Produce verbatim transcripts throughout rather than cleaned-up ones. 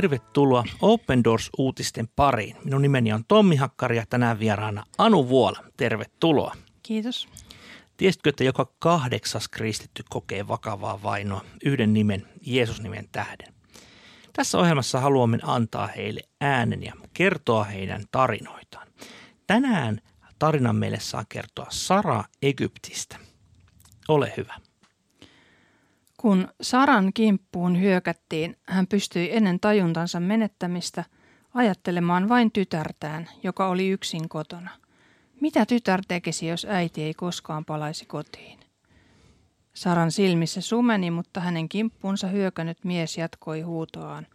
tervetuloa Open Doors-uutisten pariin. Minun nimeni on Tommi Hakkari ja tänään vieraana Anu Vuola. Tervetuloa. Kiitos. Tiesitkö, että joka kahdeksas kristitty kokee vakavaa vainoa yhden nimen, Jeesus-nimen tähden? Tässä ohjelmassa haluamme antaa heille äänen ja kertoa heidän tarinoitaan. Tänään tarinan meille saa kertoa Sara Egyptistä. Ole hyvä. Kun Saran kimppuun hyökättiin, hän pystyi ennen tajuntansa menettämistä ajattelemaan vain tytärtään, joka oli yksin kotona. Mitä tytär tekisi, jos äiti ei koskaan palaisi kotiin? Saran silmissä sumeni, mutta hänen kimppuunsa hyökännyt mies jatkoi huutoaan.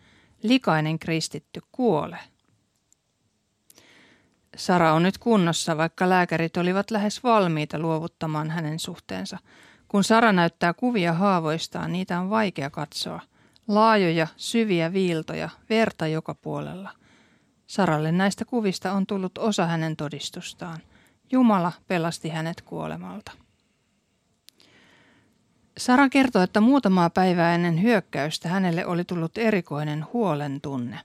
Likainen kristitty, kuole! Sara on nyt kunnossa, vaikka lääkärit olivat lähes valmiita luovuttamaan hänen suhteensa. Kun Sara näyttää kuvia haavoistaan, niitä on vaikea katsoa. Laajoja, syviä viiltoja, verta joka puolella. Saralle näistä kuvista on tullut osa hänen todistustaan. Jumala pelasti hänet kuolemalta. Sara kertoi, että muutamaa päivää ennen hyökkäystä hänelle oli tullut erikoinen huolen tunne.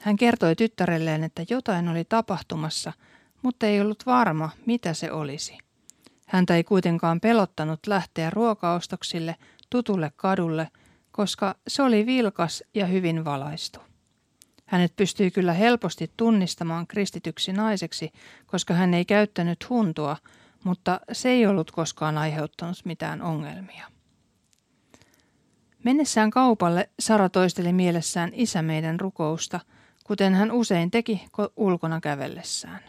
Hän kertoi tyttärelleen, että jotain oli tapahtumassa, mutta ei ollut varma, mitä se olisi. Häntä ei kuitenkaan pelottanut lähteä ruokaostoksille tutulle kadulle, koska se oli vilkas ja hyvin valaistu. Hänet pystyi kyllä helposti tunnistamaan kristityksi naiseksi, koska hän ei käyttänyt huntua, mutta se ei ollut koskaan aiheuttanut mitään ongelmia. Mennessään kaupalle Sara toisteli mielessään Isä meidän -rukousta, kuten hän usein teki ulkona kävellessään.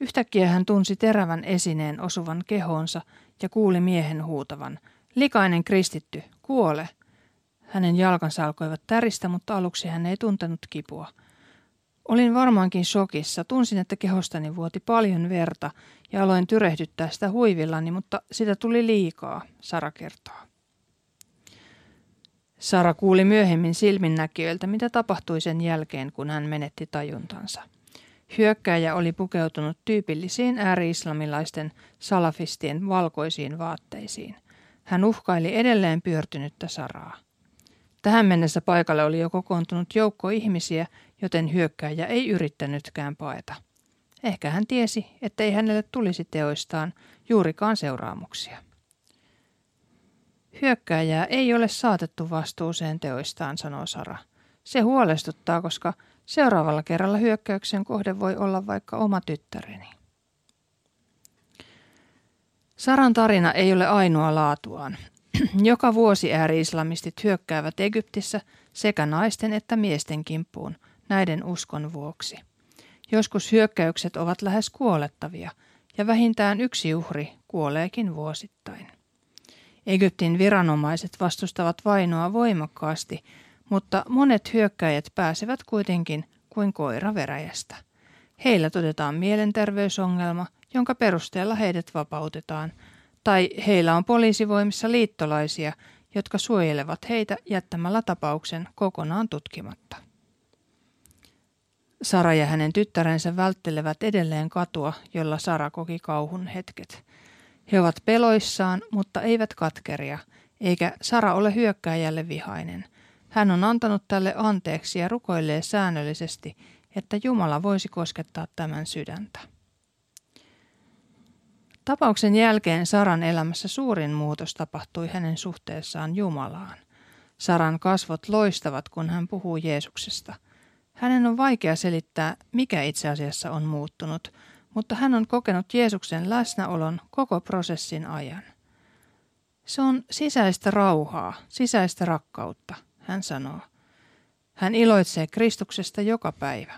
Yhtäkkiä hän tunsi terävän esineen osuvan kehoonsa ja kuuli miehen huutavan, likainen kristitty, kuole! Hänen jalkansa alkoivat täristä, mutta aluksi hän ei tuntenut kipua. Olin varmaankin shokissa, tunsin, että kehostani vuoti paljon verta ja aloin tyrehdyttää sitä huivillani, mutta sitä tuli liikaa, Sara kertoo. Sara kuuli myöhemmin silminnäkijöiltä, mitä tapahtui sen jälkeen, kun hän menetti tajuntansa. Hyökkääjä oli pukeutunut tyypillisiin ääri-islamilaisten salafistien valkoisiin vaatteisiin. Hän uhkaili edelleen pyörtynyttä Saraa. Tähän mennessä paikalle oli jo kokoontunut joukko ihmisiä, joten hyökkääjä ei yrittänytkään paeta. Ehkä hän tiesi, ettei hänelle tulisi teoistaan juurikaan seuraamuksia. Hyökkääjää ei ole saatettu vastuuseen teoistaan, sanoo Sara. Se huolestuttaa, koska seuraavalla kerralla hyökkäyksen kohde voi olla vaikka oma tyttäreni. Saran tarina ei ole ainoa laatuaan. Joka vuosi ääri-islamistit hyökkäävät Egyptissä sekä naisten että miesten kimppuun näiden uskon vuoksi. Joskus hyökkäykset ovat lähes kuolettavia ja vähintään yksi uhri kuoleekin vuosittain. Egyptin viranomaiset vastustavat vainoa voimakkaasti, mutta monet hyökkäjät pääsevät kuitenkin kuin koira veräjästä. Heillä todetaan mielenterveysongelma, jonka perusteella heidät vapautetaan, tai heillä on poliisivoimissa liittolaisia, jotka suojelevat heitä jättämällä tapauksen kokonaan tutkimatta. Sara ja hänen tyttärensä välttelevät edelleen katua, jolla Sara koki kauhun hetket. He ovat peloissaan, mutta eivät katkeria, eikä Sara ole hyökkääjälle vihainen. Hän on antanut tälle anteeksi ja rukoilee säännöllisesti, että Jumala voisi koskettaa tämän sydäntä. Tapauksen jälkeen Saran elämässä suurin muutos tapahtui hänen suhteessaan Jumalaan. Saran kasvot loistavat, kun hän puhuu Jeesuksesta. Hänen on vaikea selittää, mikä itse asiassa on muuttunut, mutta hän on kokenut Jeesuksen läsnäolon koko prosessin ajan. Se on sisäistä rauhaa, sisäistä rakkautta, hän sanoo. Hän iloitsee Kristuksesta joka päivä.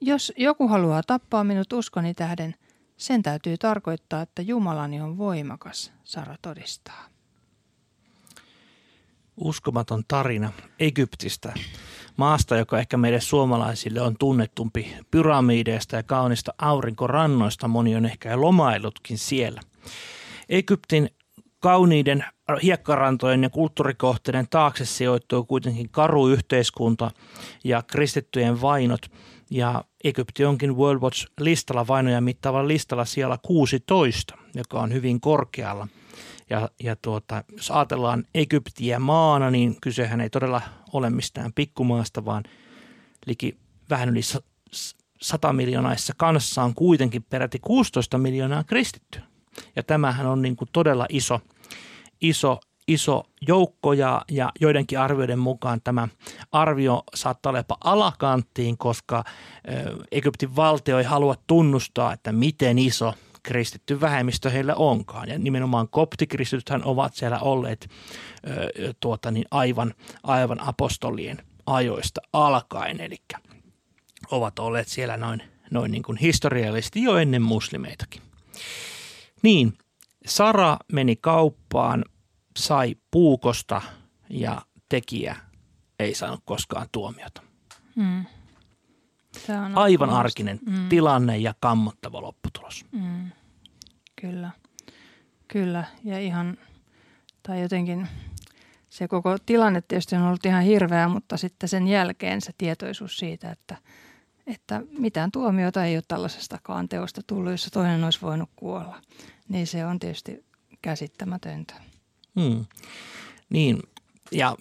Jos joku haluaa tappaa minut uskoni tähden, sen täytyy tarkoittaa, että Jumalani on voimakas, Sara todistaa. Uskomaton tarina Egyptistä, maasta, joka ehkä meille suomalaisille on tunnetumpi pyramideista ja kaunista aurinkorannoista. Moni on ehkä lomailutkin siellä. Egyptin kauniiden hiekkarantojen ja kulttuurikohteiden taakse sijoittuu kuitenkin karu yhteiskunta ja kristittyjen vainot. Ja Egypti onkin World Watch-listalla, vainoja mittaavalla listalla, siellä kuusitoista, joka on hyvin korkealla. Ja, ja tuota, jos ajatellaan Egyptiä maana, niin kysehän ei todella ole mistään pikkumaasta, vaan liki vähän yli sata miljoonaissa kanssa on kuitenkin peräti kuusitoista miljoonaa kristittyä. Ja tämähän on niin kuin todella iso, iso, iso joukko ja, ja joidenkin arvioiden mukaan tämä arvio saattaa olla jopa alakanttiin, koska Egyptin valtio ei halua tunnustaa, että miten iso kristitty vähemmistö heillä onkaan. Ja nimenomaan koptikristitythän ovat siellä olleet ö, tuota niin aivan, aivan apostolien ajoista alkaen, eli ovat olleet siellä noin, noin niin kuin historiallisesti jo ennen muslimeitakin. Niin, Sara meni kauppaan, sai puukosta ja tekijä ei saanut koskaan tuomiota. Mm. Aivan arkinen mm. tilanne ja kammottava lopputulos. Mm. Kyllä, kyllä. Ja ihan, tai jotenkin se koko tilanne tietysti on ollut ihan hirveä, mutta sitten sen jälkeen se tietoisuus siitä, että, että mitään tuomiota ei ole tällaisestakaan teosta tullut, jossa toinen olisi voinut kuolla. Niin se on tietysti käsittämätöntä. Mm. Niin, ja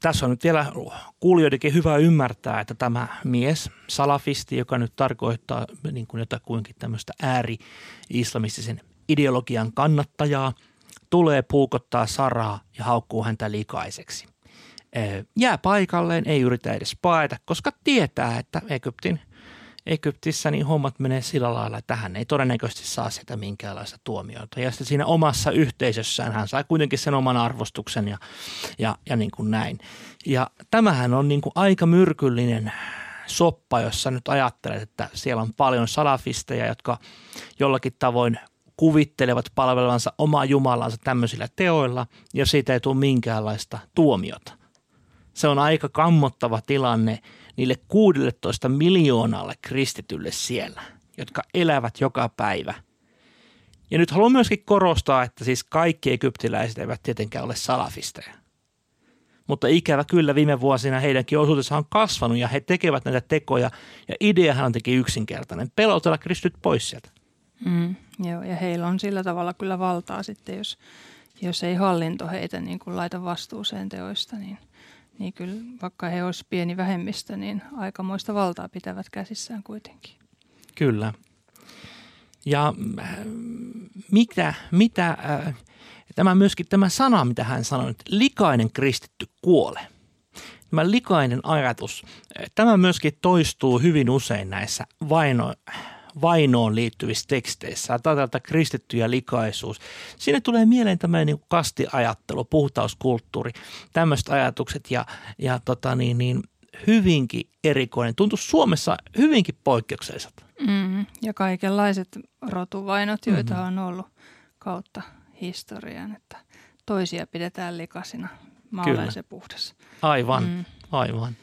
tässä on nyt vielä kuulijoidenkin hyvä ymmärtää, että tämä mies, salafisti, joka nyt tarkoittaa niin kuin jotakuinkin tämmöistä ääri-islamistisen ideologian kannattajaa, tulee puukottaa Saraa ja haukkuu häntä likaiseksi. Jää paikalleen, ei yritä edes paeta, koska tietää, että Egyptin, Egyptissä niin hommat menee sillä lailla, että hän ei todennäköisesti saa sitä minkäänlaista tuomiota. Ja sitten siinä omassa yhteisössään hän sai kuitenkin sen oman arvostuksen ja, ja, ja niin kuin näin. Ja tämähän on niin kuin aika myrkyllinen soppa, jossa nyt ajattelet, että siellä on paljon salafisteja, jotka jollakin tavoin kuvittelevat palvelevansa omaa jumalansa tämmöisillä teoilla, ja siitä ei tule minkäänlaista tuomiota. Se on aika kammottava tilanne niille kuusitoista miljoonalle kristitylle siellä, jotka elävät joka päivä. Ja nyt haluan myöskin korostaa, että siis kaikki egyptiläiset eivät tietenkään ole salafisteja. Mutta ikävä kyllä viime vuosina heidänkin osuutensa on kasvanut ja he tekevät näitä tekoja. Ja ideahan on teki yksinkertainen, pelotella kristityt pois sieltä. Mm, joo, ja heillä on sillä tavalla kyllä valtaa sitten, jos, jos ei hallinto heitä niin kuin laita vastuuseen teoista, niin... Niin kyllä, vaikka he olisivat pieni vähemmistö, niin aikamoista valtaa pitävät käsissään kuitenkin. Kyllä. Ja äh, mitä, mitä äh, tämä myöskin tämä sana, mitä hän sanoi, että likainen kristitty kuole. Tämä likainen ajatus, tämä myöskin toistuu hyvin usein näissä vaino, vainoon liittyvissä teksteissä. Täältä kristitty ja likaisuus. Sinne tulee mieleen tämmöinen niin kastiajattelu, puhtauskulttuuri, tämmöiset ajatukset ja, ja tota niin, niin hyvinkin erikoinen. Tuntuu Suomessa hyvinkin poikkeukselliselta. Mm, ja kaikenlaiset rotuvainot, joita mm-hmm. on ollut kautta historiaan, että toisia pidetään likaisina. Maalaisen puhdas. Aivan, mm. aivan.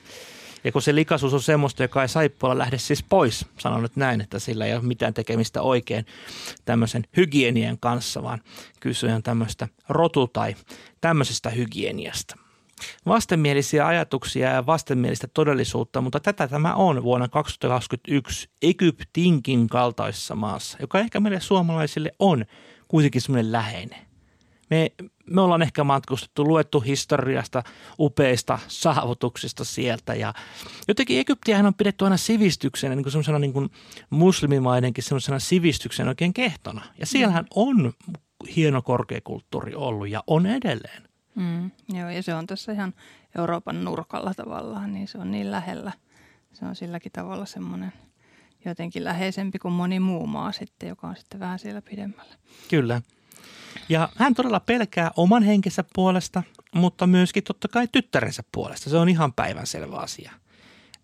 Ja kun se likaisuus on semmoista, joka ei saippualla lähde siis pois, sanon nyt näin, että sillä ei ole mitään tekemistä oikein tämmöisen hygienien kanssa, vaan kyse on tämmöistä rotu- tai tämmöisestä hygieniasta. Vastenmielisiä ajatuksia ja vastenmielistä todellisuutta, mutta tätä tämä on vuonna kaksituhattakaksikymmentäyksi Egyptinkin kaltaisessa maassa, joka ehkä meille suomalaisille on kuitenkin semmoinen läheinen. Me, me ollaan ehkä matkustettu, luettu historiasta, upeista saavutuksista sieltä ja jotenkin Egyptiähän on pidetty aina sivistyksenä, niin kuin semmoisena niin kuin muslimimaidenkin semmoisena sivistyksen oikein kehtona. Ja siellähän on hieno korkeakulttuuri ollut ja on edelleen. Mm, joo, ja se on tässä ihan Euroopan nurkalla tavallaan, niin se on niin lähellä. Se on silläkin tavalla semmoinen jotenkin läheisempi kuin moni muu maa sitten, joka on sitten vähän siellä pidemmällä. Kyllä. Ja hän todella pelkää oman henkensä puolesta, mutta myöskin totta kai tyttärensä puolesta. Se on ihan päivänselvä asia.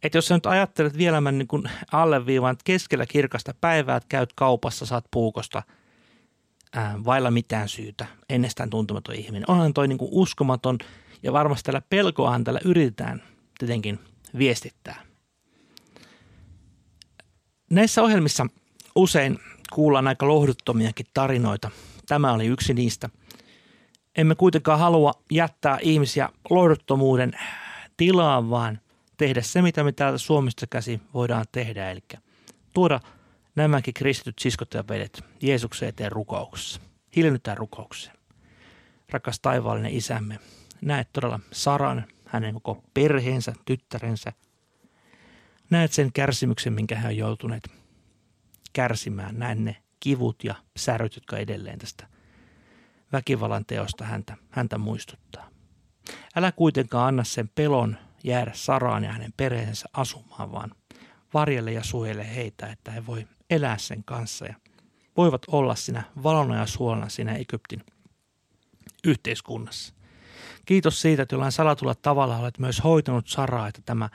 Että jos sä nyt ajattelet vielä mä niin kuin alleviivaan, että keskellä kirkasta päivää, että käyt kaupassa, saat puukosta ää, vailla mitään syytä, ennestään tuntematon ihminen. Onhan toi niin kuin uskomaton ja varmasti tällä pelkoahan tällä yritetään tietenkin viestittää. Näissä ohjelmissa usein kuullaan aika lohduttomiakin tarinoita. Tämä oli yksi niistä. Emme kuitenkaan halua jättää ihmisiä lohduttomuuden tilaan, vaan tehdä se, mitä me täältä Suomesta käsin voidaan tehdä. Eli tuoda nämäkin kristityt siskot ja veljet Jeesuksen eteen rukouksessa. Hiljennytään rukoukseen. Rakas taivaallinen isämme, näet todella Saran hänen koko perheensä, tyttärensä. Näet sen kärsimyksen, minkä he ovat joutuneet kärsimään. Näet ne kivut ja säryt, jotka edelleen tästä väkivallan teosta häntä, häntä muistuttaa. Älä kuitenkaan anna sen pelon jäädä Saraan ja hänen perheensä asumaan, vaan varjelle ja suojele heitä, että he voi elää sen kanssa ja voivat olla sinä valona ja suolana sinä Egyptin yhteiskunnassa. Kiitos siitä, että jollain salatulla tavalla olet myös hoitanut Saraa, että tämä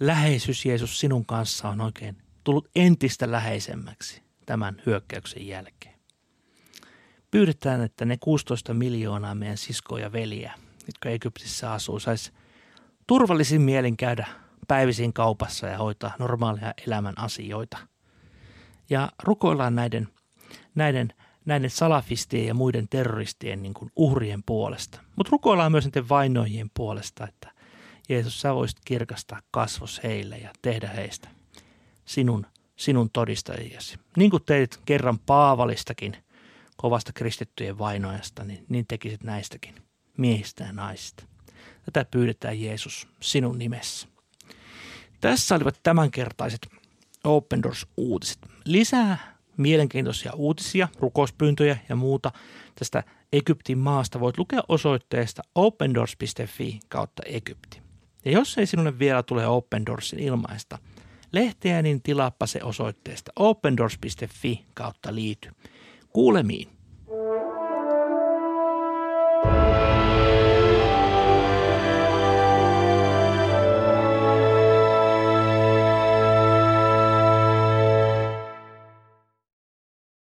läheisyys Jeesus sinun kanssa on oikein tullut entistä läheisemmäksi tämän hyökkäyksen jälkeen. Pyydetään, että ne kuusitoista miljoonaa meidän siskoa ja veliä, jotka Egyptissä asuu, saisi turvallisin mielin käydä päivisin kaupassa ja hoitaa normaalia elämän asioita. Ja rukoillaan näiden, näiden, näiden salafistien ja muiden terroristien niin kuin uhrien puolesta. Mutta rukoillaan myös niiden vainoijien puolesta, että Jeesus, sä voisit kirkastaa kasvos heille ja tehdä heistä sinun, sinun todistajiasi. Niin kuin teit kerran Paavalistakin, kovasta kristittyjen vainoajasta, niin, niin tekisit näistäkin miehistä ja naisista. Tätä pyydetään Jeesus sinun nimessä. Tässä olivat tämänkertaiset Open Doors-uutiset. Lisää mielenkiintoisia uutisia, rukouspyyntöjä ja muuta tästä Egyptin maasta voit lukea osoitteesta opendoors piste fi kautta Egypti. Ja jos ei sinulle vielä tule Open Doorsin ilmaista lehteä, niin tilaappa se osoitteesta opendoors piste fi kautta liity. Kuulemiin.